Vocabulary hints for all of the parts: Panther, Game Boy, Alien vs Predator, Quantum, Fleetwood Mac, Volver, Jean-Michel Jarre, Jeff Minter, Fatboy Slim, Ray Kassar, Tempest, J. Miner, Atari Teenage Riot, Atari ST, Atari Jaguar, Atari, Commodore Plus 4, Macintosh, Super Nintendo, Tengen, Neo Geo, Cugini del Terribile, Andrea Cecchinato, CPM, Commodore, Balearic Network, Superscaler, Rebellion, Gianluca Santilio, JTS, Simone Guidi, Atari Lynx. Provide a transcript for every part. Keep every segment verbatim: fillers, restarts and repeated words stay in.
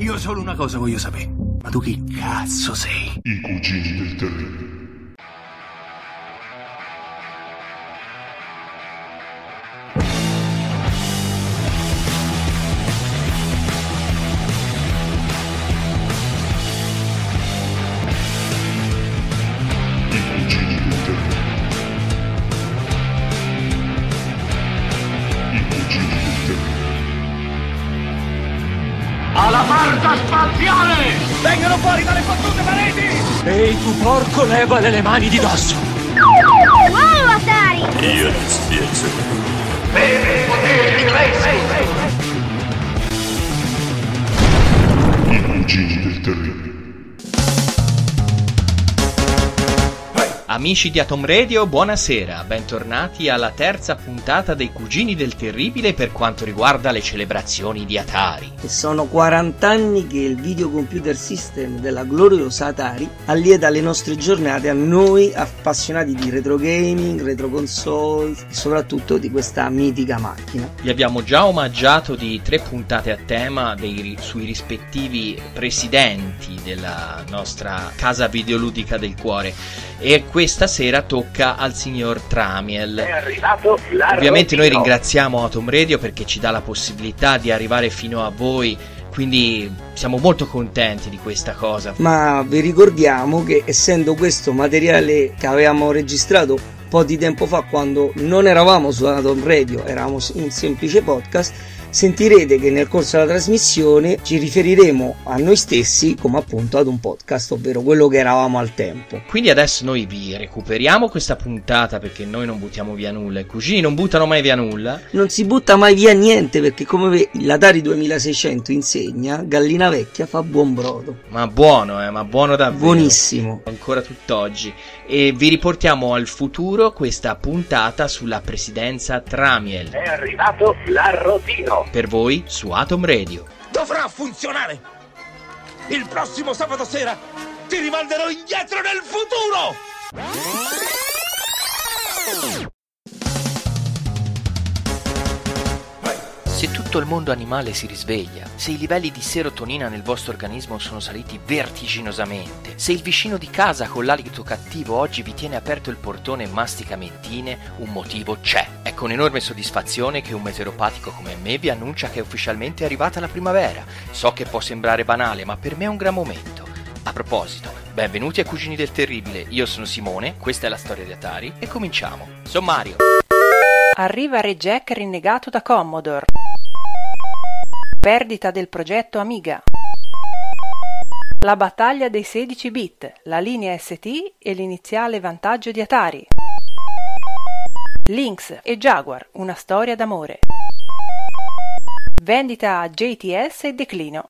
Io solo una cosa voglio sapere. Ma tu chi cazzo sei? I Cugini del Terribile. Vengono fuori dalle fottute pareti! E tu porco levale le mani di dosso! Wow, Atari! Io ti spiego. Bebe, poteri, rei, I Cugini del Terribile. Amici di Atom Radio, buonasera, bentornati alla terza puntata dei Cugini del Terribile per quanto riguarda le celebrazioni di Atari. E sono quaranta anni che il videocomputer system della gloriosa Atari allieta le nostre giornate a noi appassionati di retro gaming, retro console e soprattutto di questa mitica macchina. Li abbiamo già omaggiato di tre puntate a tema dei, sui rispettivi presidenti della nostra casa videoludica del cuore e questa sera tocca al signor Tramiel. È arrivato ovviamente noi ringraziamo Atom Radio perché ci dà la possibilità di arrivare fino a voi, quindi siamo molto contenti di questa cosa. Ma vi ricordiamo che essendo questo materiale che avevamo registrato un po' di tempo fa quando non eravamo su Atom Radio, eravamo un semplice podcast, sentirete che nel corso della trasmissione ci riferiremo a noi stessi come appunto ad un podcast, ovvero quello che eravamo al tempo. Quindi adesso noi vi recuperiamo questa puntata perché noi non buttiamo via nulla, i cugini non buttano mai via nulla. Non si butta mai via niente perché come l'Atari duemilaseicento insegna, gallina vecchia fa buon brodo. Ma buono, eh, ma buono davvero. Buonissimo. Ancora tutt'oggi. E vi riportiamo al futuro questa puntata sulla presidenza Tramiel. È arrivato l'arrotino. Per voi su Atom Radio. Dovrà funzionare! Il prossimo sabato sera ti rimanderò indietro nel futuro! Se tutto il mondo animale si risveglia, se i livelli di serotonina nel vostro organismo sono saliti vertiginosamente, se il vicino di casa con l'alito cattivo oggi vi tiene aperto il portone e mastica mentine, un motivo c'è. È con enorme soddisfazione che un meteoropatico come me vi annuncia che è ufficialmente arrivata la primavera. So che può sembrare banale, ma per me è un gran momento. A proposito, benvenuti a Cugini del Terribile, io sono Simone, questa è la storia di Atari e cominciamo. Sommario. Arriva Re Jack rinnegato da Commodore. Perdita del progetto Amiga. La battaglia dei sedici bit, la linea S T e l'iniziale vantaggio di Atari. Lynx e Jaguar, una storia d'amore. Vendita a J T S e declino.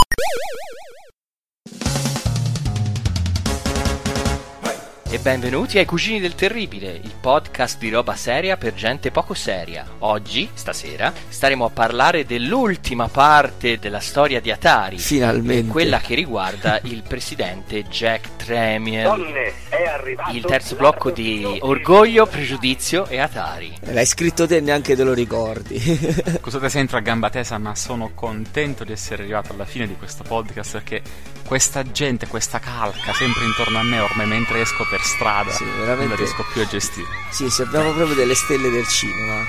E benvenuti ai Cugini del Terribile, il podcast di roba seria per gente poco seria. Oggi, stasera, staremo a parlare dell'ultima parte della storia di Atari. Finalmente. Quella che riguarda il presidente Jack Tramiel. Donne, è arrivato il terzo blocco di Orgoglio, Pregiudizio e Atari. L'hai scritto te e neanche te lo ricordi. Scusate se entro a gamba tesa, ma sono contento di essere arrivato alla fine di questo podcast perché questa gente, questa calca sempre intorno a me ormai mentre esco per strada, sì, veramente non la riesco più a gestire. Sì, sappiamo proprio delle stelle del cinema.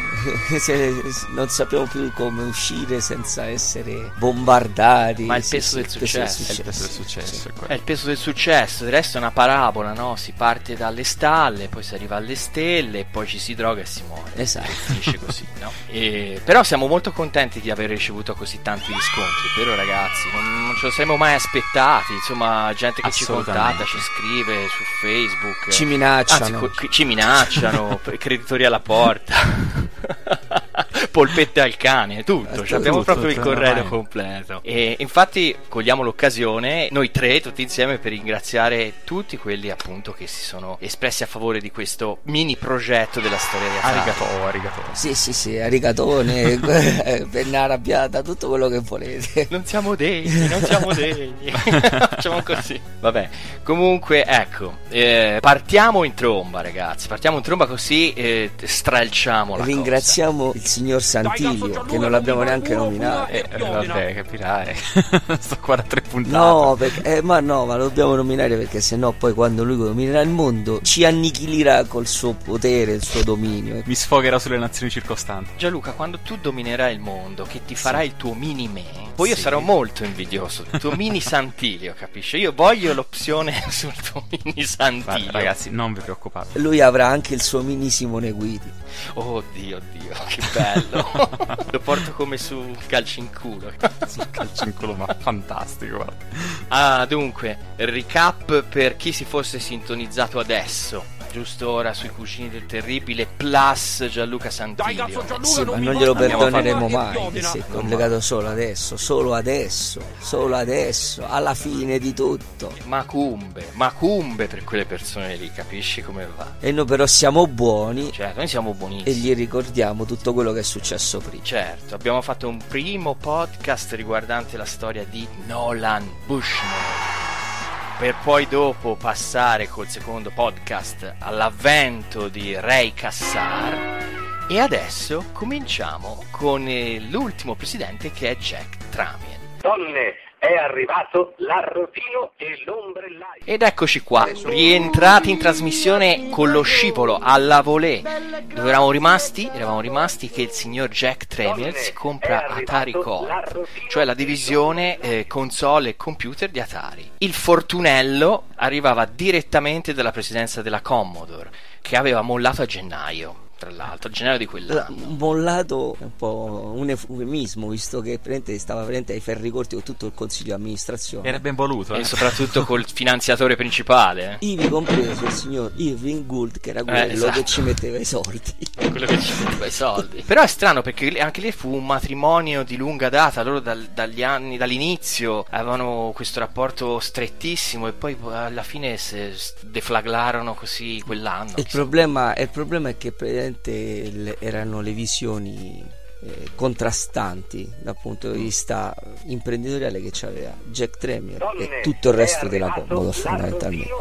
Non sappiamo più come uscire senza essere bombardati. Ma il peso, sì, del, il successo. Peso del successo è il peso del successo, sì. È il peso del successo. Il resto è una parabola, no? Si parte dalle stalle, poi si arriva alle stelle, poi ci si droga e si muore. Esatto. Finisce così, no? E... però siamo molto contenti di aver ricevuto così tanti riscontri, vero ragazzi? Non, non ce lo saremmo mai aspettati. Insomma, gente che ci contatta, ci scrive su Facebook, Facebook, ci minacciano, anzi, ci minacciano creditori alla porta. polpette al cane, tutto, cioè abbiamo tutto, proprio tutto, il corredo ormai completo. E infatti cogliamo l'occasione noi tre tutti insieme per ringraziare tutti quelli appunto che si sono espressi a favore di questo mini progetto della storia di Atari. Arigato, arigato. Sì sì sì, arigatone, penna arrabbiata, tutto quello che volete. Non siamo degni, non siamo degni. Facciamo così. Vabbè, comunque ecco, eh, partiamo in tromba ragazzi, partiamo in tromba così eh, stralciamo la ringraziamo cosa. Il signor Santilio che non l'abbiamo neanche nominato. Eh, vabbè, capirai. Sto qua da tre puntate. No, perché, eh, ma no, ma lo dobbiamo nominare perché sennò poi quando lui dominerà il mondo ci annichilirà col suo potere, il suo dominio. Mi sfogherà sulle nazioni circostanti. Gianluca, quando tu dominerai il mondo, che ti farai sì. il tuo mini me, poi sì. io sarò molto invidioso del tuo mini Santilio, capisci? Io voglio l'opzione sul tuo mini Santilio. Guarda, ragazzi, non vi preoccupate. Lui avrà anche il suo mini Simone Guidi. Oh Dio, Dio, che bello. Lo porto come su calci in culo. Su calci in culo, ma fantastico, guarda. Ah, dunque, recap per chi si fosse sintonizzato adesso. Giusto ora sui Cugini del Terribile plus Gianluca Santilio. Sì, ma non glielo perdoneremo mai che si è collegato solo adesso, solo adesso, solo adesso, alla fine di tutto. Macumbe, macumbe per quelle persone lì, capisci come va? E noi però siamo buoni. Certo, noi siamo buonissimi. E gli ricordiamo tutto quello che è successo prima. Certo, abbiamo fatto un primo podcast riguardante la storia di Nolan Bushnell, per poi dopo passare col secondo podcast all'avvento di Ray Kassar, e adesso cominciamo con l'ultimo presidente che è Jack Tramiel. Donne, è arrivato l'arrotino e l'ombrellaio. Ed eccoci qua, rientrati in trasmissione con lo scivolo alla volée. Dove eravamo rimasti? Eravamo rimasti che il signor Jack Tramiel si compra Atari Corp, cioè la divisione eh, console e computer di Atari. Il fortunello arrivava direttamente dalla presidenza della Commodore, che aveva mollato a gennaio. Tra l'altro, a gennaio di quell'anno. Mollato è un po' un eufemismo, visto che stava prendendo ai ferri corti con tutto il consiglio di amministrazione. Era ben voluto, eh? E soprattutto col finanziatore principale, eh? Ivi compreso il signor Irving Gould, che era quello eh, esatto. che ci metteva i soldi. Quello che ci metteva i soldi. Però è strano perché anche lì fu un matrimonio di lunga data. Loro dal, dagli anni, dall'inizio avevano questo rapporto strettissimo e poi alla fine se deflaglarono così quell'anno. Il problema, il problema è che pre- erano le visioni eh, contrastanti dal punto di vista imprenditoriale che c'aveva Jack Tramiel e tutto il resto della Commodore, fondamentalmente,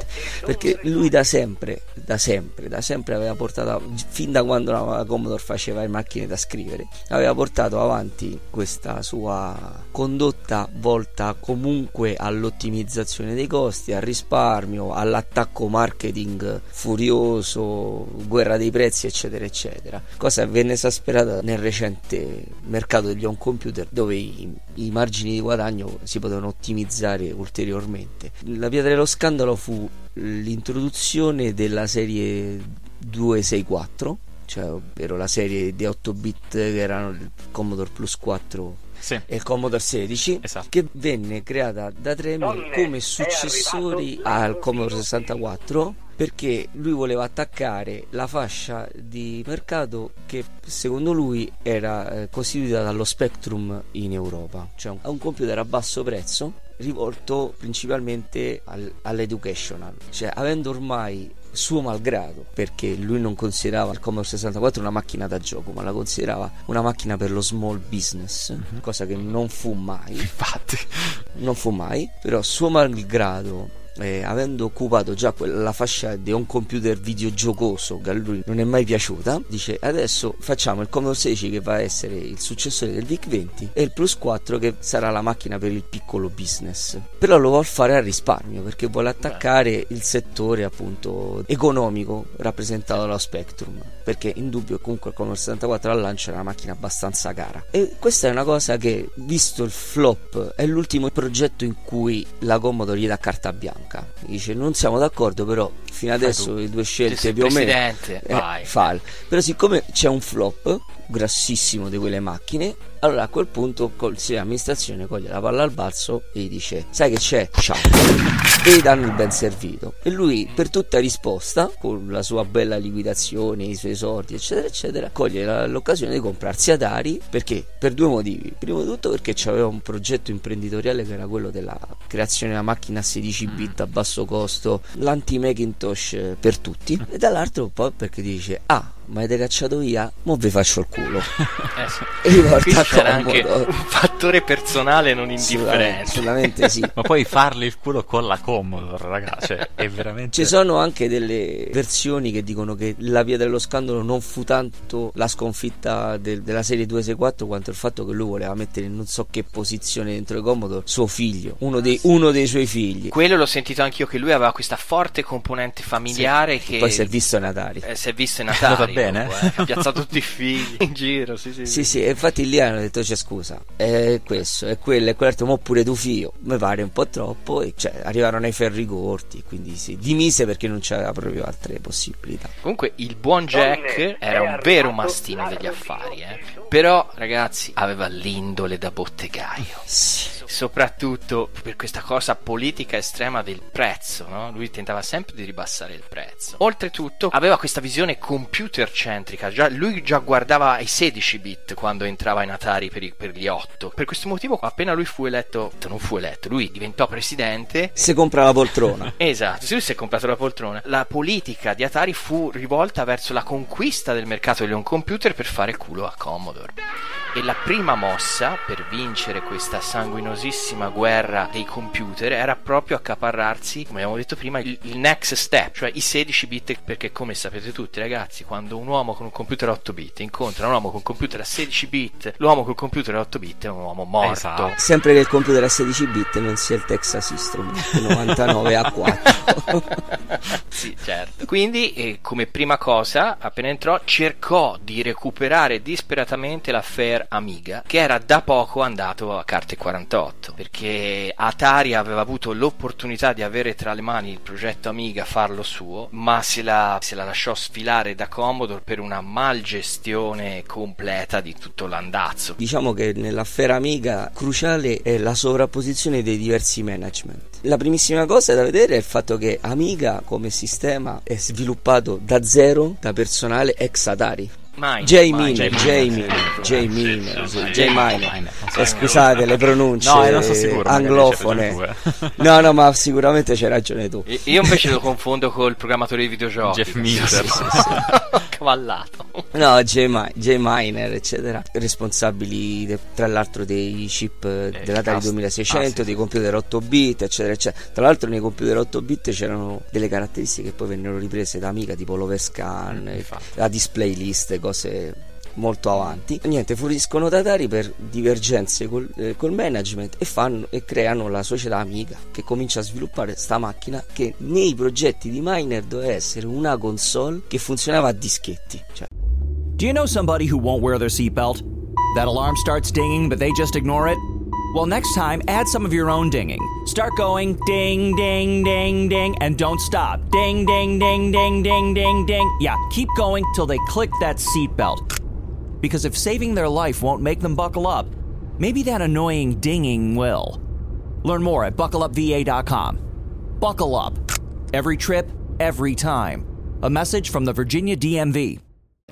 perché lui da sempre da sempre da sempre aveva portato, fin da quando la Commodore faceva le macchine da scrivere, aveva portato avanti questa sua condotta volta comunque all'ottimizzazione dei costi, al risparmio, all'attacco marketing furioso, guerra dei prezzi, eccetera eccetera, cosa venne esasperata nel recente mercato degli home computer, dove i, i margini di guadagno si potevano ottimizzare ulteriormente. La pietra dello scandalo fu l'introduzione della serie duecentosessantaquattro, cioè ovvero la serie di otto bit che erano il Commodore Plus quattro sì. e il Commodore sedici, esatto. che venne creata da Tramiel come successori al Commodore sessantaquattro, perché lui voleva attaccare la fascia di mercato che secondo lui era costituita dallo Spectrum in Europa, cioè un computer a basso prezzo rivolto principalmente al, all'educational, cioè avendo ormai suo malgrado, perché lui non considerava il Commodore sessantaquattro una macchina da gioco, ma la considerava una macchina per lo small business, mm-hmm. cosa che non fu mai, infatti non fu mai, però suo malgrado Eh, avendo occupato già quella fascia di un computer videogiocoso che a lui non è mai piaciuta, dice adesso facciamo il Commodore sedici che va a essere il successore del VIC venti e il Plus quattro che sarà la macchina per il piccolo business, però lo vuol fare al risparmio perché vuole attaccare il settore appunto economico rappresentato dallo Spectrum, perché in dubbio comunque il Commodore sessantaquattro al lancio era una macchina abbastanza cara, e questa è una cosa che, visto il flop, è l'ultimo progetto in cui la Commodore gli dà carta bianca. Dice non siamo d'accordo, però fino adesso le due scelte più o meno eh, fal. Però siccome c'è un flop, grassissimo di quelle macchine. Allora a quel punto col consigliere amministrazione coglie la palla al balzo e gli dice: sai che c'è? Ciao. E danno il ben servito. E lui per tutta risposta, con la sua bella liquidazione, i suoi soldi eccetera eccetera, coglie la, l'occasione di comprarsi Atari. Perché? Per due motivi. Primo di tutto perché c'aveva un progetto imprenditoriale che era quello della creazione della macchina a sedici bit a basso costo, l'anti-Macintosh per tutti, e dall'altro poi perché dice: ah, ma avete cacciato via, mo vi faccio il culo. eh, e porta c'era anche un fattore personale non indifferente. Assolutamente sì. Ma poi farle il culo con la Commodore, ragazzi, cioè, è veramente... Ci sono anche delle versioni che dicono che la via dello scandalo non fu tanto la sconfitta del, della serie duecentosessantaquattro quanto il fatto che lui voleva mettere in non so che posizione dentro i Commodore suo figlio, uno dei, uno dei suoi figli. Quello l'ho sentito anch'io, che lui aveva questa forte componente familiare, sì, che poi si è visto in Atari. Eh, si è visto in Atari. Bene, eh? Ha piazzato tutti i figli in giro. Sì, sì, sì, sì. Infatti lì hanno detto: cioè, scusa, è questo, è quello, è quell'altro, ma pure tu figlio, mi pare un po' troppo. E cioè, arrivarono ai ferri corti, quindi si dimise perché non c'era proprio altre possibilità. Comunque il buon Jack era un vero mastino degli affari, eh? Però ragazzi, aveva l'indole da bottegaio. Sì. Soprattutto per questa cosa politica estrema del prezzo, no? Lui tentava sempre di ribassare il prezzo. Oltretutto aveva questa visione computer centrica, già, lui già guardava ai sedici bit quando entrava in Atari per, i, per gli otto. Per questo motivo appena lui fu eletto, non fu eletto, lui diventò presidente, si compra la poltrona. Esatto, lui si è comprato la poltrona. La politica di Atari fu rivolta verso la conquista del mercato degli home computer per fare culo a Commodore. E la prima mossa per vincere questa sanguinosa guerra dei computer era proprio accaparrarsi, come abbiamo detto prima, il, il next step, cioè i sedici bit, perché come sapete tutti ragazzi, quando un uomo con un computer a otto bit incontra un uomo con un computer a sedici bit, l'uomo col computer a otto bit è un uomo morto. Esatto. Sempre che il computer a sedici bit non sia il Texas Instruments novantanove a quattro. Sì, certo. Quindi eh, come prima cosa, appena entrò, cercò di recuperare disperatamente l'affair Amiga, che era da poco andato a carte quarantotto, perché Atari aveva avuto l'opportunità di avere tra le mani il progetto Amiga, farlo suo, ma se la, se la lasciò sfilare da Commodore per una malgestione completa di tutto l'andazzo. Diciamo che nell'affare Amiga cruciale è la sovrapposizione dei diversi management. La primissima cosa da vedere è il fatto che Amiga come sistema è sviluppato da zero da personale ex Atari. J. Miner, J. Miner, J. Miner, J. Miner. Scusate le pronunce, no, non so sicuro, anglofone. No, no, ma sicuramente c'hai ragione tu. Io invece lo confondo col programmatore di videogiochi, Jeff Minter. Cavallato. No, J. Miner, eccetera. Responsabili de, tra l'altro dei chip eh, dell'Atari duemilaseicento, ah, sì, dei computer otto bit, eccetera, eccetera. Tra l'altro nei computer otto bit c'erano delle caratteristiche che poi vennero riprese da Amiga, tipo l'overscan, la display list, cose molto avanti. Niente, furiscono da Atari per divergenze col, eh, col management e, fanno, e creano la società Amiga, che comincia a sviluppare sta macchina che nei progetti di Miner doveva essere una console che funzionava a dischetti. Cioè. Do you know somebody who won't wear their seatbelt? That alarm starts dinging but they just ignore it? Well, next time add some of your own dinging. Start going ding ding ding ding and don't stop. Ding ding ding ding ding ding ding. Yeah, keep going till they click that seatbelt. Because if saving their life won't make them buckle up, maybe that annoying dinging will. Learn more at buckle up v a dot com. Buckle up. Every trip, every time. A message from the Virginia D M V.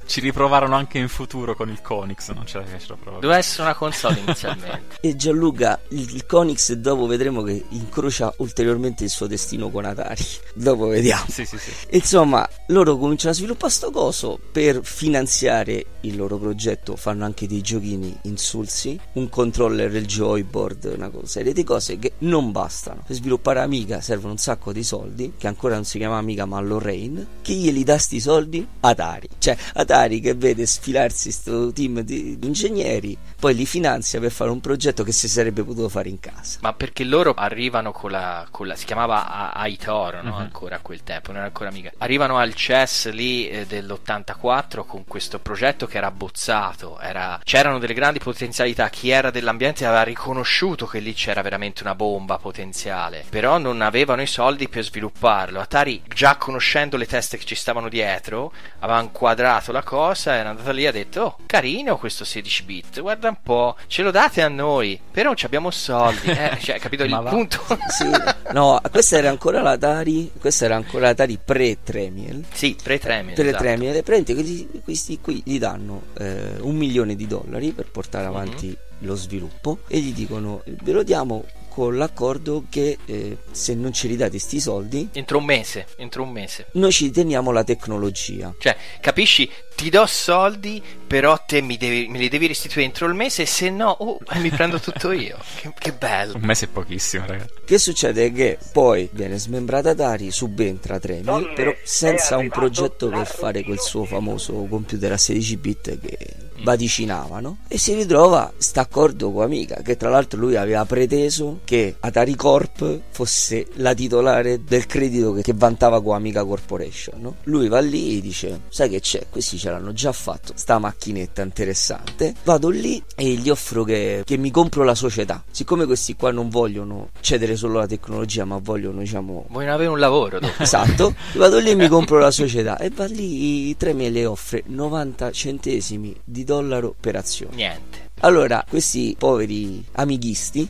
Ci riprovarono anche in futuro con il Konix, non ce la fecero proprio. Doveva essere una console inizialmente. E Gianluca, il Konix dopo vedremo che incrocia ulteriormente il suo destino con Atari. Dopo vediamo. Sì, sì, sì. Insomma, loro cominciano a sviluppare sto coso per finanziare il loro progetto. Fanno anche dei giochini insulsi, un controller, il joyboard, una serie di cose che non bastano. Per sviluppare Amiga servono un sacco di soldi, che ancora non si chiama Amiga ma Lorraine. Chi glieli dà sti soldi? Atari. Cioè, Atari che vede sfilarsi sto team di, di ingegneri, poi li finanzia per fare un progetto che si sarebbe potuto fare in casa. Ma perché loro arrivano con la, con la si chiamava Aitoro, no? Uh-huh. Ancora a quel tempo, non era ancora Amiga. Arrivano al C E S lì eh, dell'ottantaquattro con questo progetto che era bozzato, era, c'erano delle grandi potenzialità, chi era dell'ambiente aveva riconosciuto che lì c'era veramente una bomba potenziale, però non avevano i soldi per svilupparlo. Atari, già conoscendo le teste che ci stavano dietro, aveva inquadrato la cosa, era andata lì e ha detto: oh, carino questo sedici bit, guarda un po', ce lo date a noi, però non ci abbiamo soldi, eh? Cioè, capito il va. punto? Sì. No, questa era ancora l'Atari, questa era ancora l'Atari pre-Tramiel. Sì, pre-Tramiel, pre-Tramiel, esatto. Questi, questi qui gli danno eh, un milione di dollari per portare avanti mm-hmm. lo sviluppo, e gli dicono: ve lo diamo con l'accordo che eh, se non ci ridate sti soldi entro un mese entro un mese noi ci teniamo la tecnologia. Cioè, capisci, ti do soldi, però te mi devi, me li devi restituire entro il mese, se no oh, mi prendo tutto io. Che, che bello, un mese è pochissimo, ragazzi. Che succede? Che poi viene smembrata Atari, subentra Tramiel, però senza un progetto per fare quel suo famoso computer a sedici bit che vaticinavano, e si ritrova st'accordo con Amiga, che tra l'altro lui aveva preteso che Atari Corp fosse la titolare del credito che, che vantava con Amiga Corporation, no? Lui va lì e dice: sai che c'è, questi ce l'hanno già fatto sta macchinetta interessante, vado lì e gli offro che, che mi compro la società. Siccome questi qua non vogliono cedere solo la tecnologia, ma vogliono, diciamo, vogliono avere un lavoro dopo. Esatto, vado lì e mi compro la società. E va lì, Tramiel le offre novanta centesimi di dollaro per azione. Niente. Allora questi poveri amighisti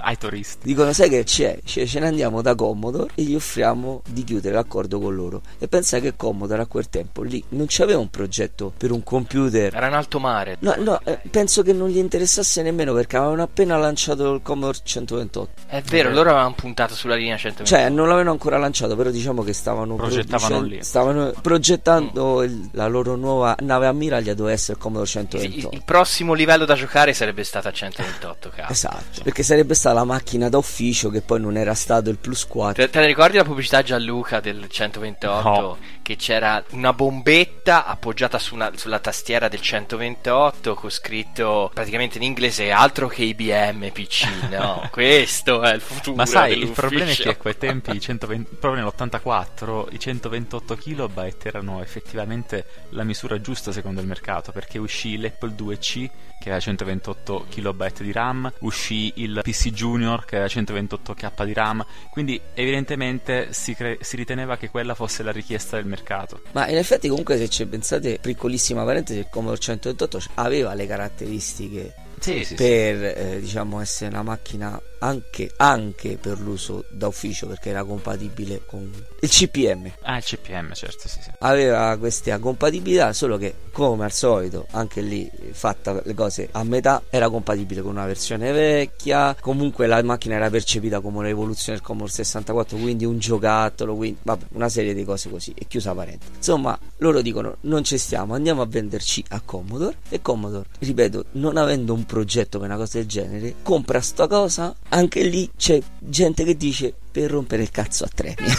ai turisti dicono: sai che c'è? c'è ce ne andiamo da Commodore e gli offriamo di chiudere l'accordo con loro. E pensa che Commodore a quel tempo lì non c'aveva un progetto per un computer, era in alto mare. No, no, eh, penso che non gli interessasse nemmeno, perché avevano appena lanciato il Commodore centoventotto. È vero, eh. loro avevano puntato sulla linea centoventotto, cioè non l'avevano ancora lanciato, però diciamo che stavano progettavano pro- lì stavano progettando mm. il, la loro nuova nave ammiraglia doveva essere il Commodore centoventotto. Il, il prossimo livello da a giocare sarebbe stata centoventotto, cazzo. Esatto, perché sarebbe stata la macchina da ufficio, che poi non era stato il plus quattro. Te, te ne ricordi la pubblicità, Gianluca, del centoventotto? No. Che c'era una bombetta appoggiata su una, sulla tastiera del centoventotto con scritto praticamente in inglese: altro che I B M P C, no? Questo è il futuro. Ma sai, dell'ufficio. Il problema è che a quei tempi centoventi, proprio nell'ottantaquattro, i centoventotto kilobyte erano effettivamente la misura giusta secondo il mercato, perché uscì l'Apple due C che aveva centoventotto kilobyte di RAM, uscì il P C Junior che aveva centoventotto kappa di RAM, quindi evidentemente si, cre- si riteneva che quella fosse la richiesta del mercato. Ma in effetti, comunque, se ci pensate, piccolissima parentesi, il Commodore centoventotto aveva le caratteristiche sì, sì, per sì. Eh, diciamo essere una macchina anche, anche per l'uso da ufficio, perché era compatibile con il C P M. Ah, il C P M, certo, sì, sì. Aveva questa compatibilità, solo che come al solito anche lì, fatta le cose a metà, era compatibile con una versione vecchia. Comunque la macchina era percepita come l'evoluzione del Commodore sessantaquattro, quindi un giocattolo, quindi vabbè, una serie di cose così. E chiusa parentesi, insomma, loro dicono: non ci stiamo, andiamo a venderci a Commodore. E Commodore, ripeto, non avendo un progetto per una cosa del genere, compra sta cosa. Anche lì c'è gente che dice: per rompere il cazzo a Tramiel.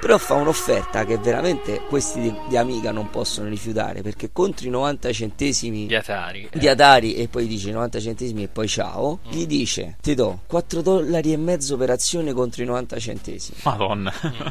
Però fa un'offerta che veramente questi di, di Amiga non possono rifiutare, perché contro i novanta centesimi di Atari, eh. di Atari, e poi dice novanta centesimi e poi ciao, mm. gli dice: ti do quattro dollari e mezzo per azione contro i novanta centesimi. Madonna. Mm.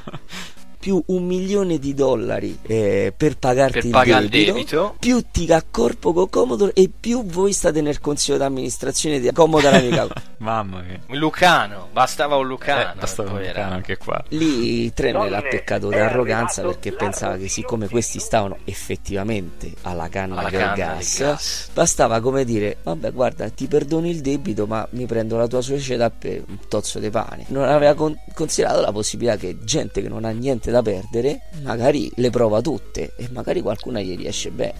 Più un milione di dollari eh, per pagarti per pagare il, debito, il debito, più ti accorpo con Commodore e più voi state nel consiglio d'amministrazione di Commodore Amiga. Mamma mia, un lucano, bastava un lucano, eh, bastava un lucano anche qua. Lì Tramiel l'ha peccato d'arroganza, perché pensava che, siccome questi stavano effettivamente alla canna, alla del, canna gas, del gas, bastava come dire: vabbè, guarda, ti perdono il debito, ma mi prendo la tua società per un tozzo di pane. Non aveva con- considerato la possibilità che gente che non ha niente da perdere magari le prova tutte e magari qualcuna gli riesce bene.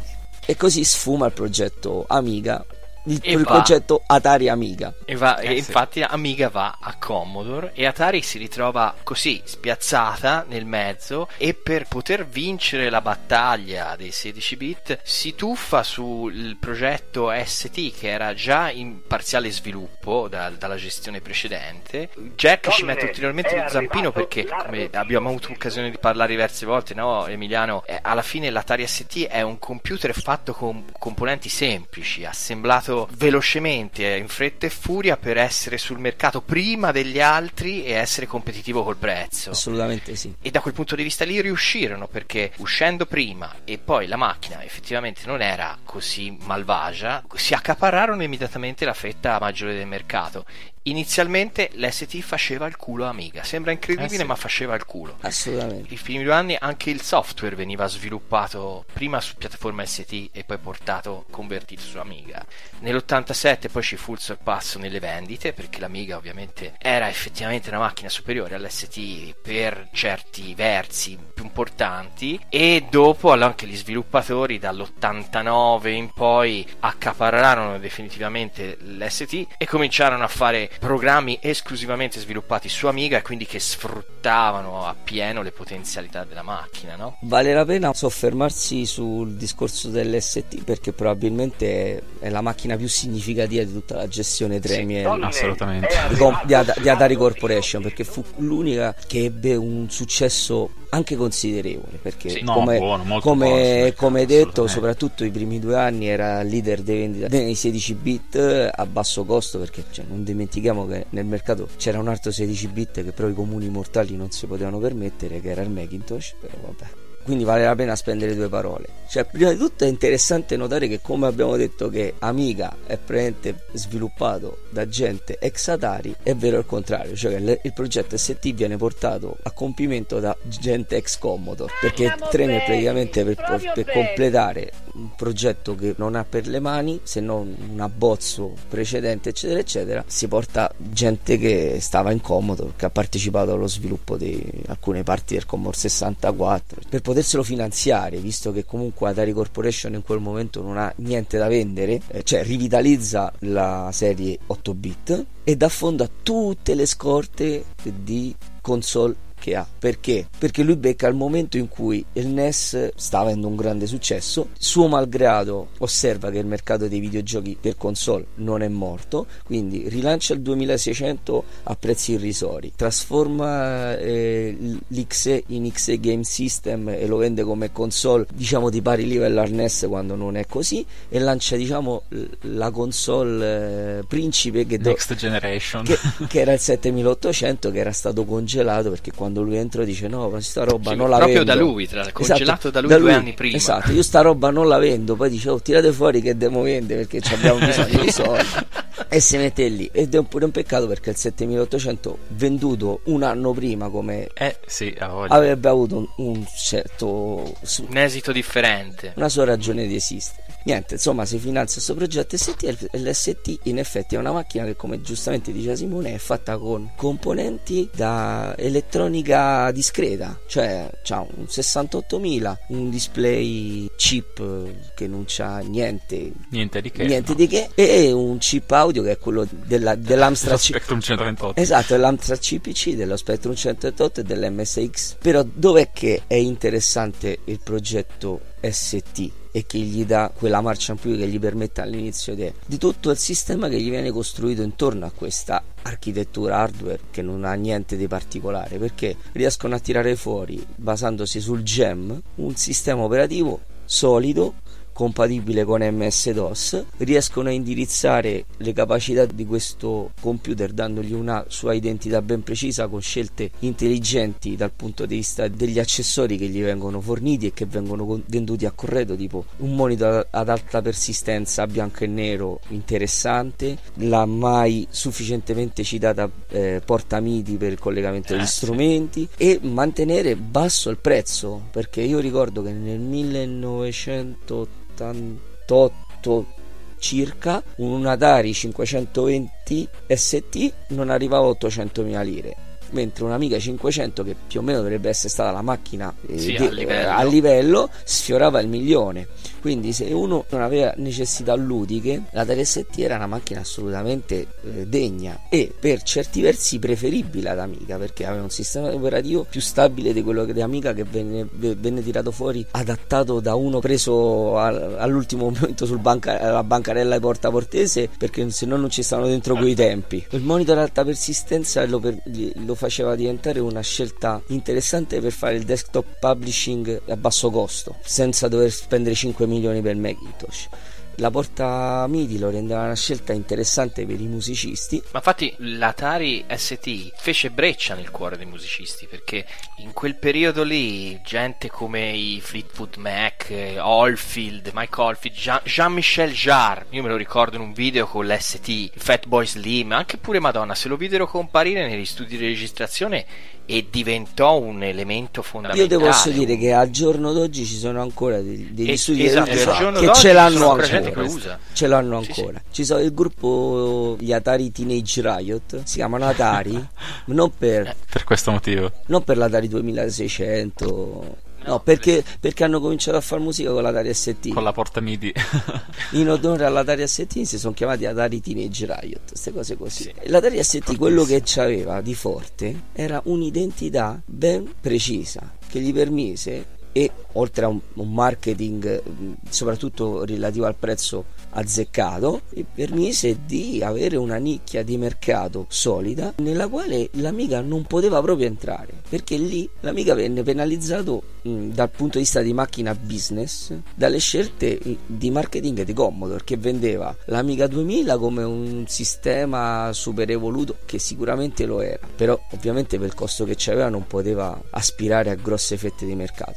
E così sfuma il progetto Amiga, il, il progetto Atari Amiga, e, va, eh, e sì. Infatti Amiga va a Commodore e Atari si ritrova così spiazzata nel mezzo, e per poter vincere la battaglia dei sedici bit si tuffa sul progetto S T, che era già in parziale sviluppo da, dalla gestione precedente. Jack Donne ci mette ulteriormente lo zampino, perché, come abbiamo avuto occasione di parlare diverse volte, no Emiliano, eh, alla fine l'Atari S T è un computer fatto con componenti semplici, assemblato fatto velocemente, in fretta e furia, per essere sul mercato prima degli altri e essere competitivo col prezzo. Assolutamente sì. E da quel punto di vista lì riuscirono, perché uscendo prima, e poi la macchina effettivamente non era così malvagia, si accaparrarono immediatamente la fetta maggiore del mercato. Inizialmente l'S T faceva il culo Amiga, sembra incredibile, eh sì, ma faceva il culo. Assolutamente. I primi due anni anche il software veniva sviluppato prima su piattaforma S T e poi portato, convertito su Amiga. Nell'ottantasette poi ci fu il sorpasso nelle vendite, perché l'Amiga ovviamente era effettivamente una macchina superiore all'S T per certi versi più importanti, e dopo anche gli sviluppatori dall'ottantanove in poi accaparrarono definitivamente l'S T e cominciarono a fare programmi esclusivamente sviluppati su Amiga, e quindi che sfruttavano appieno le potenzialità della macchina, no? Vale la pena soffermarsi sul discorso dell'S T, perché probabilmente è la macchina più significativa di tutta la gestione Tramiel, sì, assolutamente, di, di, At- di Atari Corporation, perché fu l'unica che ebbe un successo anche considerevole, perché sì, come, no, buono, molto come, buono, sì, come detto, soprattutto i primi due anni era leader dei vendita nei sedici bit a basso costo, perché cioè, non dimentichiamo che nel mercato c'era un altro sedici bit che però i comuni mortali non si potevano permettere, che era il Macintosh, però vabbè. Quindi vale la pena spendere due parole. Cioè, prima di tutto è interessante notare che, come abbiamo detto, che Amiga è praticamente sviluppato da gente ex Atari, è vero il contrario, cioè che il progetto S T viene portato a compimento da gente ex Commodore, perché Tramiel praticamente per, per completare un progetto che non ha per le mani se non un abbozzo precedente eccetera eccetera, si porta gente che stava in Commodore, che ha partecipato allo sviluppo di alcune parti del Commodore sessantaquattro, per poterselo finanziare, visto che comunque Atari Corporation in quel momento non ha niente da vendere, cioè rivitalizza la serie otto bit e dà fondo a tutte le scorte di console che ha. Perché? Perché lui becca il momento in cui il N E S sta avendo un grande successo, suo malgrado osserva che il mercato dei videogiochi per console non è morto, quindi rilancia il duemilaseicento a prezzi irrisori, trasforma eh, l'X E in X E Game System e lo vende come console diciamo di pari livello al N E S, quando non è così, e lancia diciamo la console eh, principe che Next do- Generation che, che era il settemilaottocento, che era stato congelato perché quando Quando lui entra dice no, ma sta roba sì, non la proprio vendo. Proprio da lui, tra, congelato esatto, da, lui da lui due anni prima. Esatto, io sta roba non la vendo. Poi dice oh, tirate fuori che devo vendere perché abbiamo bisogno di soldi. E si mette lì. Ed è un, pure un peccato, perché il settemilaottocento venduto un anno prima come eh, sì, avrebbe avuto un, un certo su, un esito differente, una sua ragione di esistere. Niente, insomma, si finanzia questo progetto S T, e l'S T in effetti è una macchina che, come giustamente diceva Simone, è fatta con componenti da elettronica discreta, cioè c'ha un sessantottomila, un display chip che non c'ha niente niente di che, niente no. di che e un chip audio che è quello della, dell'Amstrad C- Spectrum centoventotto, esatto, dell'Amstrad C P C, dello Spectrum centoventotto e dell'M S X. Però dov'è che è interessante il progetto S T e che gli dà quella marcia in più che gli permette all'inizio di, di tutto il sistema che gli viene costruito intorno a questa architettura hardware che non ha niente di particolare, perché riescono a tirare fuori, basandosi sul gem, un sistema operativo solido, compatibile con M S DOS, riescono a indirizzare le capacità di questo computer dandogli una sua identità ben precisa, con scelte intelligenti dal punto di vista degli accessori che gli vengono forniti e che vengono venduti a corredo, tipo un monitor ad alta persistenza bianco e nero interessante, la mai sufficientemente citata eh, porta MIDI per il collegamento degli strumenti, e mantenere basso il prezzo, perché io ricordo che nel millenovecentottantotto circa un Atari cinquecentoventi S T non arrivava a ottocentomila lire, mentre un'Amiga cinquecento, che più o meno dovrebbe essere stata la macchina eh, sì, de- a, livello. a livello, sfiorava il milione. Quindi se uno non aveva necessità ludiche, l'Atari S T era una macchina assolutamente eh, degna e per certi versi preferibile ad Amiga, perché aveva un sistema operativo più stabile di quello di Amiga, che venne, venne tirato fuori, adattato da uno preso al, all'ultimo momento sul banca, alla bancarella di Porta Portese, perché se no non ci stanno dentro quei tempi. Il monitor ad alta persistenza lo, per, lo faceva diventare una scelta interessante per fare il desktop publishing a basso costo, senza dover spendere cinque milioni per Macintosh. La porta MIDI lo rendeva una scelta interessante per i musicisti. Ma infatti l'Atari S T fece breccia nel cuore dei musicisti, perché in quel periodo lì gente come i Fleetwood Mac, Oldfield, Mike Oldfield, Jean- Jean-Michel Jarre, io me lo ricordo in un video con l'S T, Fatboy Slim, anche pure Madonna, se lo videro comparire negli studi di registrazione e diventò un elemento fondamentale. Io ti posso dire che al giorno d'oggi ci sono ancora degli, degli e, studi esatto, che, che ce l'hanno ancora, usa. ce l'hanno sì, ancora. Sì. Ci sono il gruppo gli Atari Teenage Riot, si chiamano Atari, non per eh, per questo motivo, non per l'Atari duemilaseicento. No, perché, perché hanno cominciato a fare musica con l'Atari S T, con la porta MIDI. In odore all'Atari S T si sono chiamati Atari Teenage Riot, queste cose così. Sì, l'Atari S T fortissimo. Quello che c'aveva di forte era un'identità ben precisa che gli permise, e oltre a un, un marketing soprattutto relativo al prezzo azzeccato, gli permise di avere una nicchia di mercato solida nella quale l'Amiga non poteva proprio entrare, perché lì l'Amiga venne penalizzato mh, dal punto di vista di macchina business dalle scelte di marketing di Commodore, che vendeva l'Amiga duemila come un sistema super evoluto, che sicuramente lo era, però ovviamente per il costo che c'aveva non poteva aspirare a grosse fette di mercato.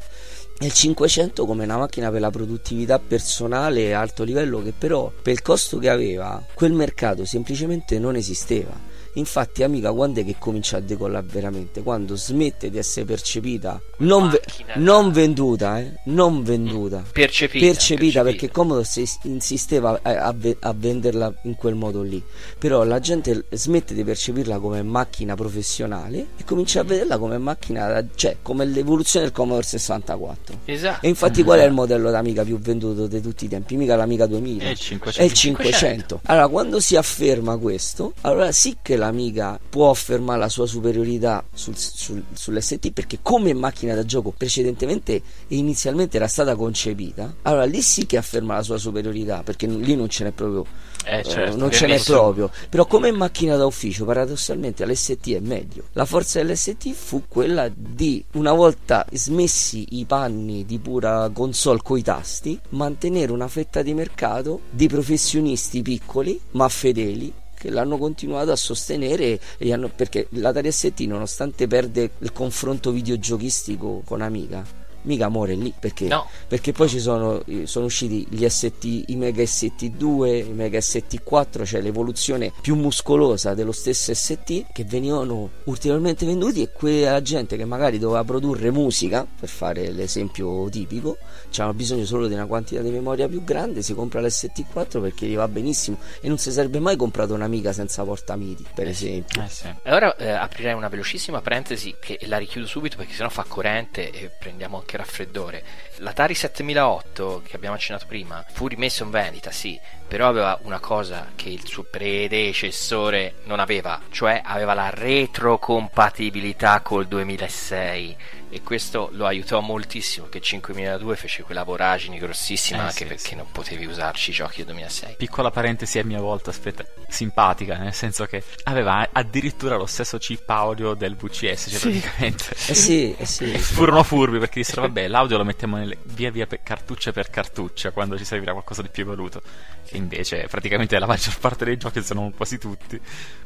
Il cinquecento come una macchina per la produttività personale e alto livello, che però per il costo che aveva quel mercato semplicemente non esisteva. Infatti Amiga quando è che comincia a decollare veramente? Quando smette di essere percepita, non, ve- non venduta eh? non venduta mm, percepita, percepita, percepita perché Commodore insisteva a, a, a venderla in quel modo lì, però la gente smette di percepirla come macchina professionale e comincia a vederla come macchina, cioè come l'evoluzione del Commodore sessantaquattro. Esatto. E infatti qual è il modello d'Amiga più venduto di tutti i tempi? Mica l'Amiga duemila, è il cinquecento, è il cinquecento. Allora quando si afferma questo, allora sì che la Amiga può affermare la sua superiorità sul, sul, sull'S T, perché come macchina da gioco precedentemente e inizialmente era stata concepita, allora lì sì che afferma la sua superiorità, perché lì non ce n'è proprio eh, certo, eh, non ce n'è proprio, però come macchina da ufficio paradossalmente l'S T è meglio. La forza dell'S T fu quella di, una volta smessi i panni di pura console coi tasti, mantenere una fetta di mercato di professionisti piccoli ma fedeli, che l'hanno continuato a sostenere, e hanno, perché l'Atari S T nonostante perde il confronto videogiochistico con Amiga, mica muore lì, perché no. Perché poi ci sono sono usciti gli S T, i Mega S T due, i Mega S T quattro, cioè l'evoluzione più muscolosa dello stesso S T, che venivano ulteriormente venduti, e quella gente che magari doveva produrre musica, per fare l'esempio tipico, c'era bisogno solo di una quantità di memoria più grande, si compra l'S T quattro perché gli va benissimo, e non si sarebbe mai comprato un'Amiga senza porta MIDI, per esempio. Eh sì. Allora eh, aprirei una velocissima parentesi che la richiudo subito perché sennò fa corrente e prendiamo anche raffreddore. L'Atari settemilaotto che abbiamo accennato prima fu rimesso in vendita, sì, però aveva una cosa che il suo predecessore non aveva, cioè aveva la retrocompatibilità col duemilasei, e questo lo aiutò moltissimo, che il cinquemiladue fece quella voragine grossissima, eh, anche sì, perché sì. non potevi usarci i giochi del duemilasei. Piccola parentesi a mia volta, aspetta, simpatica, nel senso che aveva addirittura lo stesso chip audio del V C S, cioè sì. praticamente eh sì, eh sì. E furono furbi perché dissero vabbè, l'audio lo mettiamo nelle, via via per cartuccia per cartuccia quando ci servirà qualcosa di più evoluto, e invece praticamente la maggior parte dei giochi, se non quasi tutti,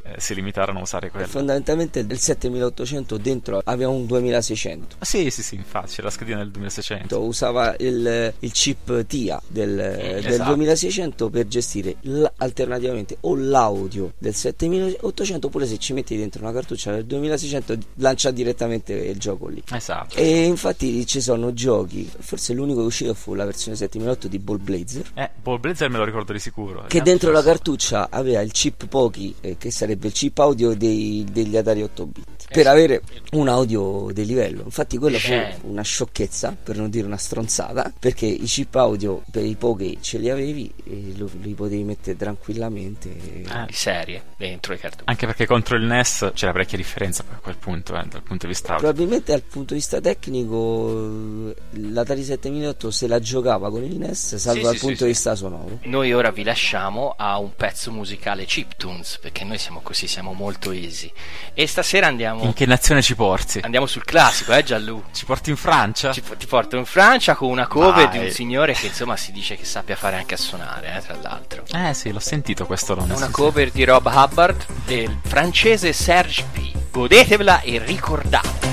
eh, si limitarono a usare quello. E fondamentalmente del settemilaottocento dentro aveva un duemilaseicento. Ah, sì, sì, sì, infatti c'era la schedina del duemilaseicento. Usava il, il chip TIA del, eh, del esatto. duemilaseicento per gestire alternativamente o l'audio del settemilaottocento, oppure se ci metti dentro una cartuccia del duemilaseicento lancia direttamente il gioco lì. Esatto. E infatti ci sono giochi, forse l'unico che uscito fu la versione settemilaotto di Ball Blazer. Eh, Ball Blazer me lo ricordo di sicuro. Che dentro la cartuccia aveva il chip Pochi, eh, che sarebbe il chip audio dei, degli Atari otto bit, esatto. per avere un audio di livello. Infatti quella fu una sciocchezza, per non dire una stronzata, perché i chip audio per i Pochi ce li avevi e lo, li potevi mettere tranquillamente in ah, serie dentro i cartucci, anche perché contro il N E S c'era parecchia differenza a quel punto, eh, dal punto di vista audio. Probabilmente dal punto di vista tecnico l'Atari settemilaotto se la giocava con il N E S, salvo sì, dal sì, punto sì, di vista sì. sonoro. Noi ora vi lasciamo a un pezzo musicale chiptunes, perché noi siamo così, siamo molto easy, e stasera andiamo andiamo... In che nazione ci porti? Andiamo sul classico, eh Gianlu? Ci porti in Francia? Ci, ti porto in Francia con una cover Vai. di un signore che insomma si dice che sappia fare anche a suonare, eh, tra l'altro. Eh sì, l'ho sentito questo nome. Una cover sì. di Rob Hubbard del francese Serge P. Godetevela e ricordate.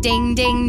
Ding, ding,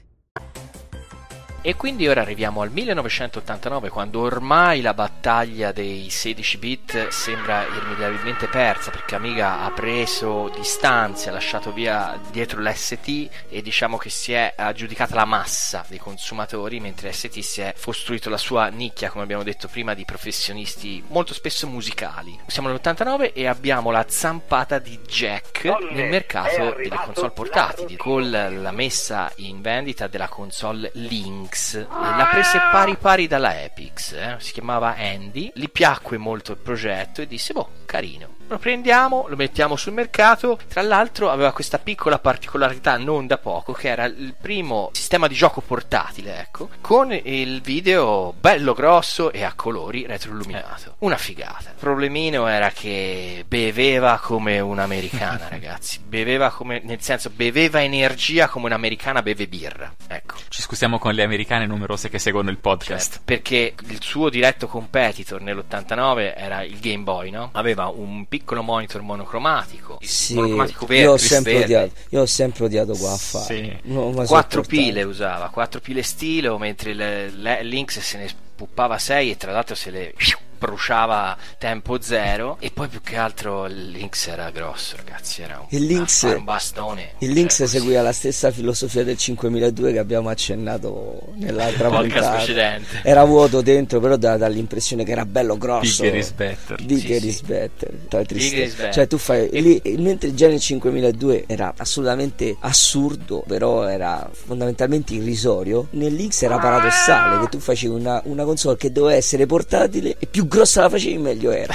E quindi ora arriviamo al millenovecentottantanove, quando ormai la battaglia dei sedici bit sembra irrimediabilmente persa, perché Amiga ha preso distanze, ha lasciato via dietro l'S T e diciamo che si è aggiudicata la massa dei consumatori, mentre S T si è costruito la sua nicchia, come abbiamo detto prima, di professionisti molto spesso musicali. Siamo nell'ottantanove e abbiamo la zampata di Jack nel mercato delle console portatili, con la messa in vendita della console Lynx. La prese pari pari dalla Epix, eh? Si chiamava Andy, gli piacque molto il progetto e disse: boh, carino, lo prendiamo, lo mettiamo sul mercato. Tra l'altro aveva questa piccola particolarità non da poco, che era il primo sistema di gioco portatile, ecco, con il video bello grosso e a colori retroilluminato. Una figata. Il problemino era che beveva come un'americana, ragazzi. Beveva come, nel senso, beveva energia come un'americana beve birra. Ecco. Ci scusiamo con le americane numerose che seguono il podcast. Certo, perché il suo diretto competitor nell'ottantanove era il Game Boy, no? Aveva un piccolo piccolo monitor monocromatico, sì, monocromatico verde, io ho sempre verde. odiato io ho sempre odiato Guaffa, sì. quattro pile usava, quattro pile stilo, mentre le, le, Lynx se ne puppava sei e tra l'altro se le bruciava tempo zero. E poi più che altro il Lynx era grosso, ragazzi, era un, il Lynx, una, un bastone. Il Lynx seguiva la stessa filosofia del cinquemiladue che abbiamo accennato nell'altra puntata precedente. Era vuoto dentro, però dava l'impressione che era bello grosso. Bigger is better. Bigger is better. Cioè tu fai lì, mentre già nel cinquemiladue era assolutamente assurdo, però era fondamentalmente irrisorio, nel Lynx era paradossale, che tu facevi una, una console che doveva essere portatile e più grossa la facevi meglio era.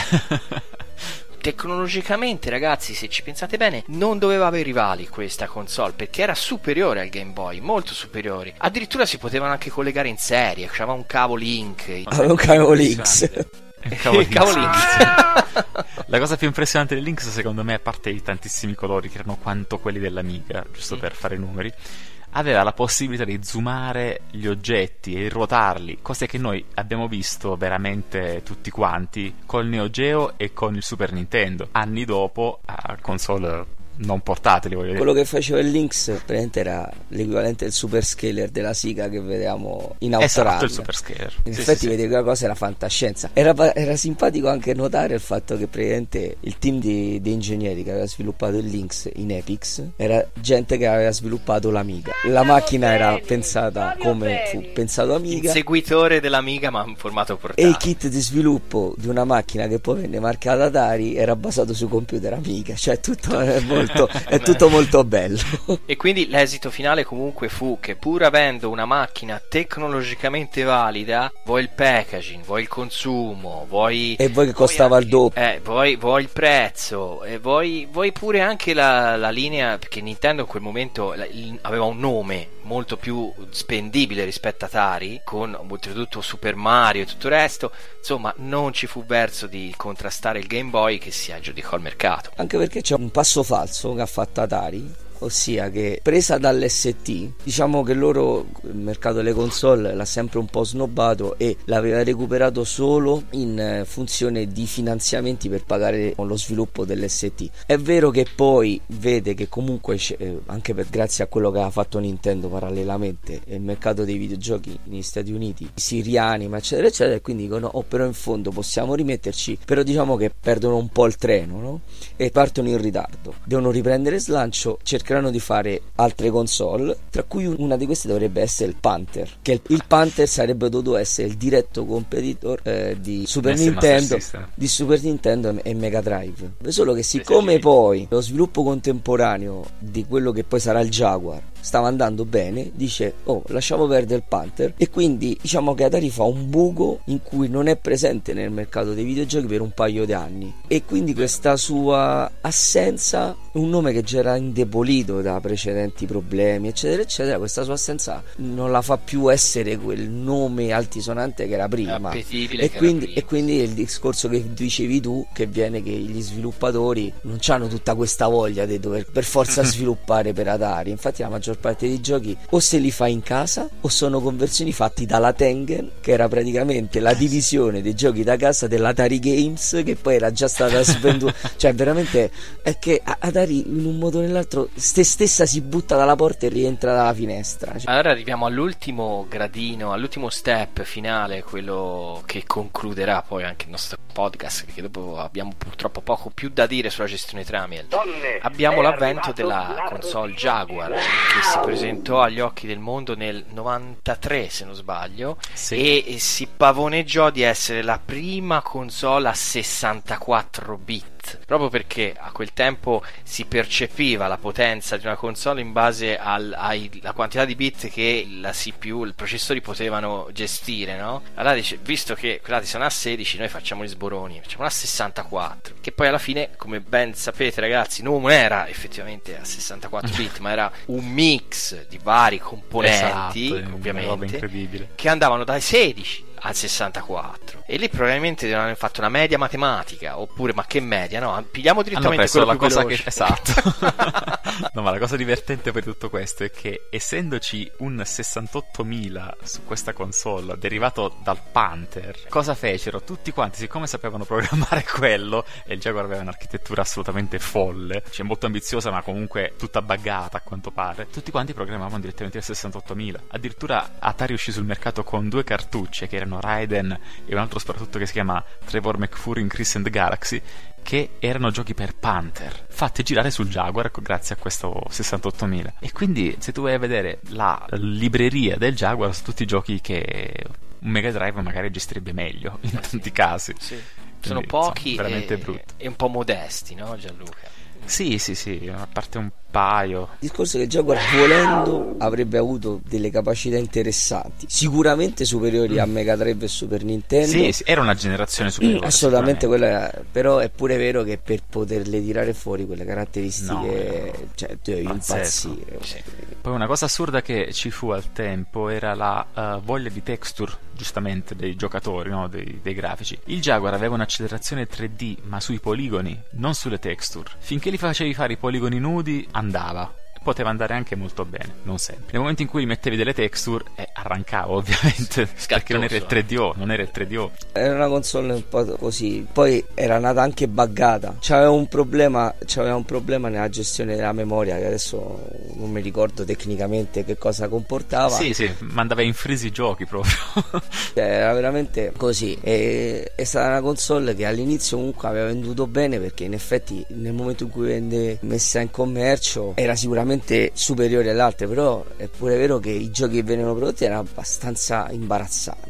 Tecnologicamente, ragazzi, se ci pensate bene, non doveva avere rivali questa console, perché era superiore al Game Boy, molto superiore. Addirittura si potevano anche collegare in serie, c'era un cavo Link, aveva un cavo Lynx. Il cavo Lynx. La cosa più impressionante del Lynx, secondo me, a parte i tantissimi colori che erano quanto quelli dell'Amiga, giusto mm. per fare numeri, aveva la possibilità di zoomare gli oggetti e ruotarli, cose che noi abbiamo visto veramente tutti quanti col Neo Geo e con il Super Nintendo anni dopo, a console non portatili, voglio dire. Quello che faceva il Lynx praticamente era l'equivalente del Superscaler della Sega che vedevamo in Outrun. Esatto, il Superscaler. In sì, effetti sì, vedere sì. quella cosa era fantascienza. Era, era simpatico anche notare il fatto che praticamente il team di, di ingegneri che aveva sviluppato il Lynx in Epix era gente che aveva sviluppato l'Amiga. La macchina era pensata come fu pensato Amiga, il seguitore dell'Amiga ma in formato portatile. E il kit di sviluppo di una macchina che poi venne marcata Atari era basato su computer Amiga, cioè tutto è tutto molto bello. E quindi l'esito finale comunque fu che, pur avendo una macchina tecnologicamente valida, vuoi il packaging, vuoi il consumo, vuoi e vuoi che costava anche il doppio, eh, vuoi, vuoi il prezzo e vuoi, vuoi pure anche la, la linea, perché Nintendo in quel momento aveva un nome molto più spendibile rispetto a Atari, con oltretutto Super Mario e tutto il resto. Insomma, non ci fu verso di contrastare il Game Boy, che si aggiudicò al mercato, anche perché c'è un passo falso che ha fatto Atari, ossia che, presa dall'S T, diciamo che loro il mercato delle console l'ha sempre un po' snobbato e l'aveva recuperato solo in funzione di finanziamenti per pagare lo sviluppo dell'S T. È vero che poi vede che comunque eh, anche per, grazie a quello che ha fatto Nintendo parallelamente, il mercato dei videogiochi negli Stati Uniti si rianima eccetera eccetera, e quindi dicono: oh, però in fondo possiamo rimetterci. Però diciamo che perdono un po' il treno, no? E partono in ritardo, devono riprendere slancio, cercare cercheranno di fare altre console, tra cui una di queste dovrebbe essere il Panther, che il Panther sarebbe dovuto essere il diretto competitor eh, di Super Nintendo di Super Nintendo e Mega Drive. Solo che, siccome poi lo sviluppo contemporaneo di quello che poi sarà il Jaguar stava andando bene, dice oh lasciamo perdere il Panther, e quindi diciamo che Atari fa un buco in cui non è presente nel mercato dei videogiochi per un paio di anni, e quindi questa sua assenza, un nome che già era indebolito da precedenti problemi eccetera eccetera, questa sua assenza non la fa più essere quel nome altisonante che era prima, e quindi, e quindi il discorso che dicevi tu, che viene che gli sviluppatori non hanno tutta questa voglia di dover per forza sviluppare per Atari, infatti la maggior parte dei giochi o se li fa in casa o sono conversioni fatti dalla Tengen, che era praticamente la divisione dei giochi da casa dell'Atari Games, che poi era già stata svenduta, cioè veramente è che Atari in un modo o nell'altro se stessa si butta dalla porta e rientra dalla finestra, cioè. Allora arriviamo all'ultimo gradino, all'ultimo step finale, quello che concluderà poi anche il nostro podcast, perché dopo abbiamo purtroppo poco più da dire sulla gestione Tramiel. Donne, abbiamo l'avvento della console Jaguar, wow, che si presentò agli occhi del mondo nel novantatré se non sbaglio, sì, e si pavoneggiò di essere la prima console a sessantaquattro bit, proprio perché a quel tempo si percepiva la potenza di una console in base alla quantità di bit che la C P U, il processore potevano gestire, no? Allora dice, visto che quella sono a sedici, noi facciamo gli sboroni, facciamo una sessantaquattro, che poi alla fine, come ben sapete ragazzi, non era effettivamente a sessantaquattro bit ma era un mix di vari componenti, esatto, ovviamente, che andavano dai sedici al sessantaquattro, e lì probabilmente hanno fatto una media matematica, oppure ma che media, no, pigliamo direttamente ah, no, quello la cosa veloce. Che esatto. No, ma la cosa divertente per tutto questo è che essendoci un sessantottomila su questa console derivato dal Panther, cosa fecero? Tutti quanti, siccome sapevano programmare quello, e il Jaguar aveva un'architettura assolutamente folle, cioè molto ambiziosa ma comunque tutta buggata a quanto pare, tutti quanti programmavano direttamente il sessantottomila. Addirittura Atari uscì sul mercato con due cartucce che erano Raiden e un altro sparatutto che si chiama Trevor McFurry in Chris and Galaxy, che erano giochi per Panther fatti girare sul Jaguar grazie a questo sessantottomila. E quindi se tu vai a vedere la libreria del Jaguar, sono tutti i giochi che un Mega Drive magari gestirebbe meglio in tanti casi, sì. Sono quindi, pochi, insomma, veramente brutto e un po' modesti, no Gianluca? Sì, sì, sì, a parte un paio. Il discorso è che Jaguar, volendo, avrebbe avuto delle capacità interessanti, sicuramente superiori a Mega Drive e Super Nintendo. Sì, sì, era una generazione superiore. Assolutamente, quella, però è pure vero che per poterle tirare fuori quelle caratteristiche, no, cioè, dovevi impazzire. Sì. Poi una cosa assurda che ci fu al tempo era la uh, voglia di texture, giustamente, dei giocatori, no? dei, dei grafici. Il Jaguar aveva un'accelerazione tre D ma sui poligoni, non sulle texture. Finché li facevi fare i poligoni nudi andava, poteva andare anche molto bene, non sempre. Nel momento in cui mettevi delle texture eh, arrancava ovviamente, scattoso, perché non era il tre D O, non era il tre D O. Era una console un po' così, poi era nata anche buggata, c'aveva un problema, c'aveva un problema nella gestione della memoria che adesso non mi ricordo tecnicamente che cosa comportava. Sì, sì, mandava in freeze i giochi proprio. Era veramente così, e è stata una console che all'inizio comunque aveva venduto bene, perché in effetti nel momento in cui venne messa in commercio era sicuramente superiore alle altre, però è pure vero che i giochi che venivano prodotti erano abbastanza imbarazzanti.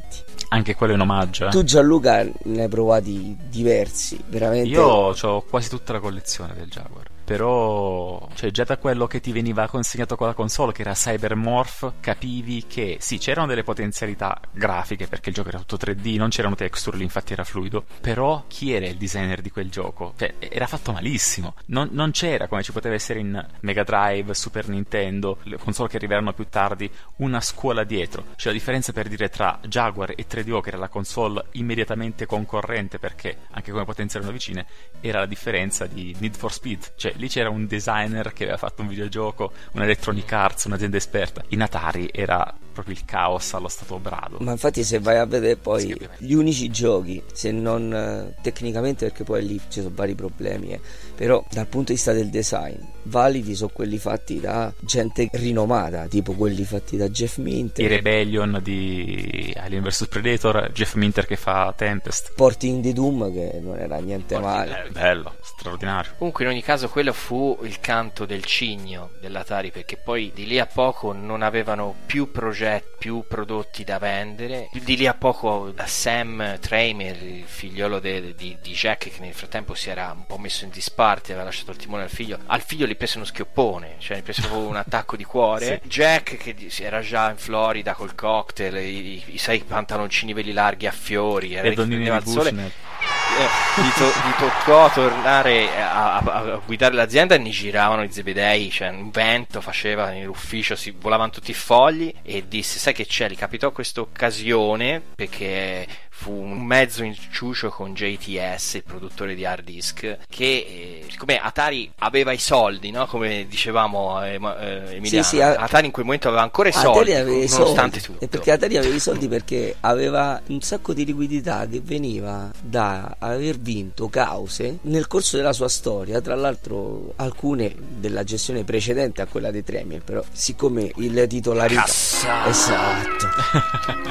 Anche quello è un omaggio, eh? Tu Gianluca ne hai provati diversi, veramente. Io ho quasi tutta la collezione del Jaguar, però cioè già da quello che ti veniva consegnato con la console, che era Cybermorph, capivi che sì, c'erano delle potenzialità grafiche perché il gioco era tutto tre D, non c'erano texture lì, infatti era fluido, però chi era il designer di quel gioco? Cioè era fatto malissimo, non, non c'era, come ci poteva essere in Mega Drive, Super Nintendo, le console che arriveranno più tardi, una scuola dietro. Cioè la differenza, per dire, tra Jaguar e tre D O, che era la console immediatamente concorrente perché anche come potenze erano vicine, era la differenza di Need for Speed, cioè lì c'era un designer che aveva fatto un videogioco, un Electronic Arts, un'azienda esperta. In Atari era proprio il caos allo stato brado. Ma infatti se vai a vedere poi sì, gli unici giochi, se non eh, tecnicamente, perché poi lì ci sono vari problemi, eh, però dal punto di vista del design validi sono quelli fatti da gente rinomata, tipo quelli fatti da Jeff Minter, i Rebellion di Alien vs Predator, Jeff Minter che fa Tempest, Porting the Doom, che non era niente Porting male, bello, bello, straordinario. Comunque in ogni caso quello fu il canto del cigno dell'Atari, perché poi di lì a poco non avevano più progetti cioè più prodotti da vendere. Di lì a poco Sam Tramiel, il figliolo de, di, di Jack, che nel frattempo si era un po' messo in disparte, aveva lasciato il timone al figlio, al figlio gli prese uno schioppone, cioè gli prese un attacco di cuore. Sì. Jack, che era già in Florida col cocktail, i, i, i sei pantaloncini belli larghi a fiori, era che prendeva il sole, eh, gli, to, gli toccò tornare a, a, a guidare l'azienda e ne giravano i zebedei, cioè un vento faceva nell'ufficio, si volavano tutti i fogli, e disse: sai che c'è, gli capitò questa occasione, perché fu un mezzo inciucio con J T S, il produttore di hard disk, che eh, siccome Atari aveva i soldi, no? Come dicevamo, eh, eh, Emiliano, sì, sì, a... Atari in quel momento aveva ancora i soldi, nonostante soldi. tutto. E perché Atari aveva i soldi? Perché aveva un sacco di liquidità che veniva da aver vinto cause nel corso della sua storia, tra l'altro alcune della gestione precedente a quella dei Tramiel, però siccome il titolarità Cassa. esatto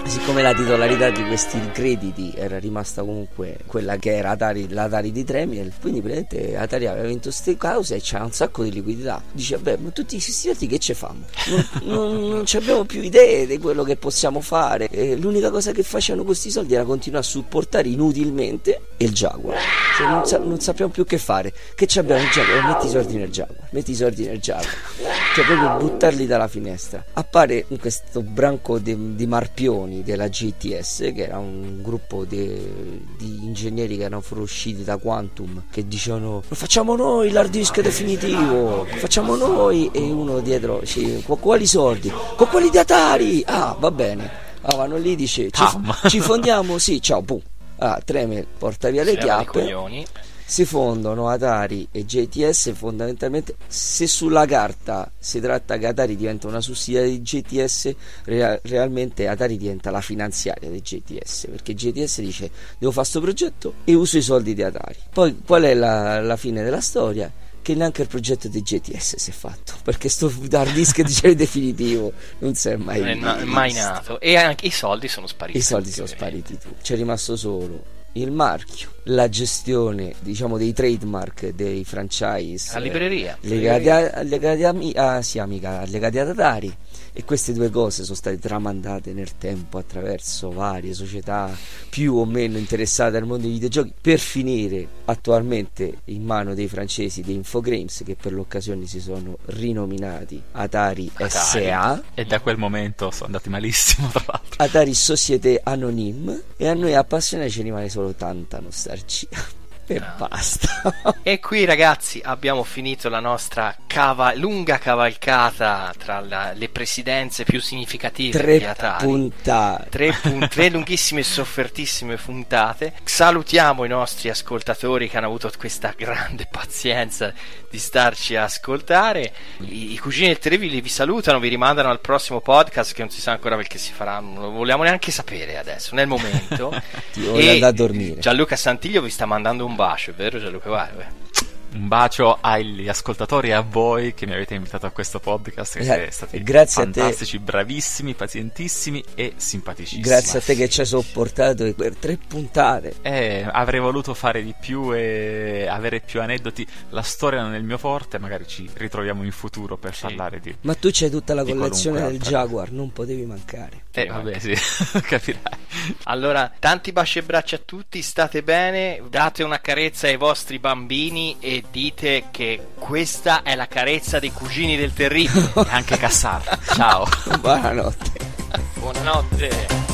siccome la titolarità di questi crediti era rimasta comunque quella che era Atari, l'Atari di Tramiel, quindi praticamente Atari aveva vinto queste cause e c'ha un sacco di liquidità. Dice: beh, ma tutti questi altri che ce fanno? Non, non, non abbiamo più idee di quello che possiamo fare. E l'unica cosa che facevano con questi soldi era continuare a supportare inutilmente il Jaguar, cioè non, sa, non sappiamo più che fare. Che abbiamo il Jaguar? Metti i soldi nel Jaguar, metti i soldi nel Jaguar, cioè proprio buttarli dalla finestra. Appare questo branco di, di marpioni della J T S, che era un gruppo de, di ingegneri che erano fuoriusciti da Quantum, che dicevano: lo facciamo noi l'hard disk definitivo, lo facciamo noi. E uno dietro: sì, con quali soldi? Con quelli di Atari. Ah, va bene. Ah, vanno lì, dice: ci, ci fondiamo, sì, ciao, boom. Ah, Tramiel porta via le chiappe, si fondono Atari e J T S. Fondamentalmente, se sulla carta si tratta che Atari diventa una sussidiaria di J T S, real- realmente Atari diventa la finanziaria di J T S, perché J T S dice: devo fare sto progetto e uso i soldi di Atari. Poi qual è la, la fine della storia? Che neanche il progetto di J T S si è fatto, perché sto hard disk di definitivo non si è mai, non è na- mai nato, e anche i soldi sono spariti. I soldi sono spariti tu. C'è rimasto solo il marchio, la gestione, diciamo, dei trademark, dei franchise, la libreria legati a, legati a, ah, sì, amica, legati ad Atari. E queste due cose sono state tramandate nel tempo attraverso varie società più o meno interessate al mondo dei videogiochi, per finire attualmente in mano dei francesi di Infogrames, che per l'occasione si sono rinominati Atari, Atari S A, e da quel momento sono andati malissimo, tra l'altro. Atari Société Anonyme. E a noi appassionati ci rimane solo tanta nostalgia. E ah. basta. E qui, ragazzi, abbiamo finito la nostra cava- lunga cavalcata tra la- le presidenze più significative tre di Atari. Puntate. Tre puntate. Tre lunghissime e soffertissime puntate. Salutiamo i nostri ascoltatori che hanno avuto questa grande pazienza di starci a ascoltare. I, i Cugini del Terribile vi salutano, vi rimandano al prossimo podcast, che non si sa ancora perché si farà, non lo vogliamo neanche sapere adesso, nel momento. Ti voglio andare a dormire. Gianluca Santiglio vi sta mandando un bacio, è vero Gianluca? Vai, vai. Un bacio agli ascoltatori e a voi che mi avete invitato a questo podcast, che yeah. siete stati grazie fantastici, bravissimi, pazientissimi e simpaticissimi. Grazie a te che ci hai sopportato per tre puntate. Eh, avrei voluto fare di più e avere più aneddoti. La storia non è il mio forte, magari ci ritroviamo in futuro per sì. parlare di... Ma tu c'hai tutta la collezione del Jaguar, non potevi mancare. Eh, vabbè, sì, capirai. Allora, tanti baci e braccia a tutti, state bene, date una carezza ai vostri bambini e dite che questa è la carezza dei Cugini del Terribile. E anche Kassar. Ciao. Buonanotte. Buonanotte.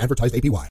advertised A P Y.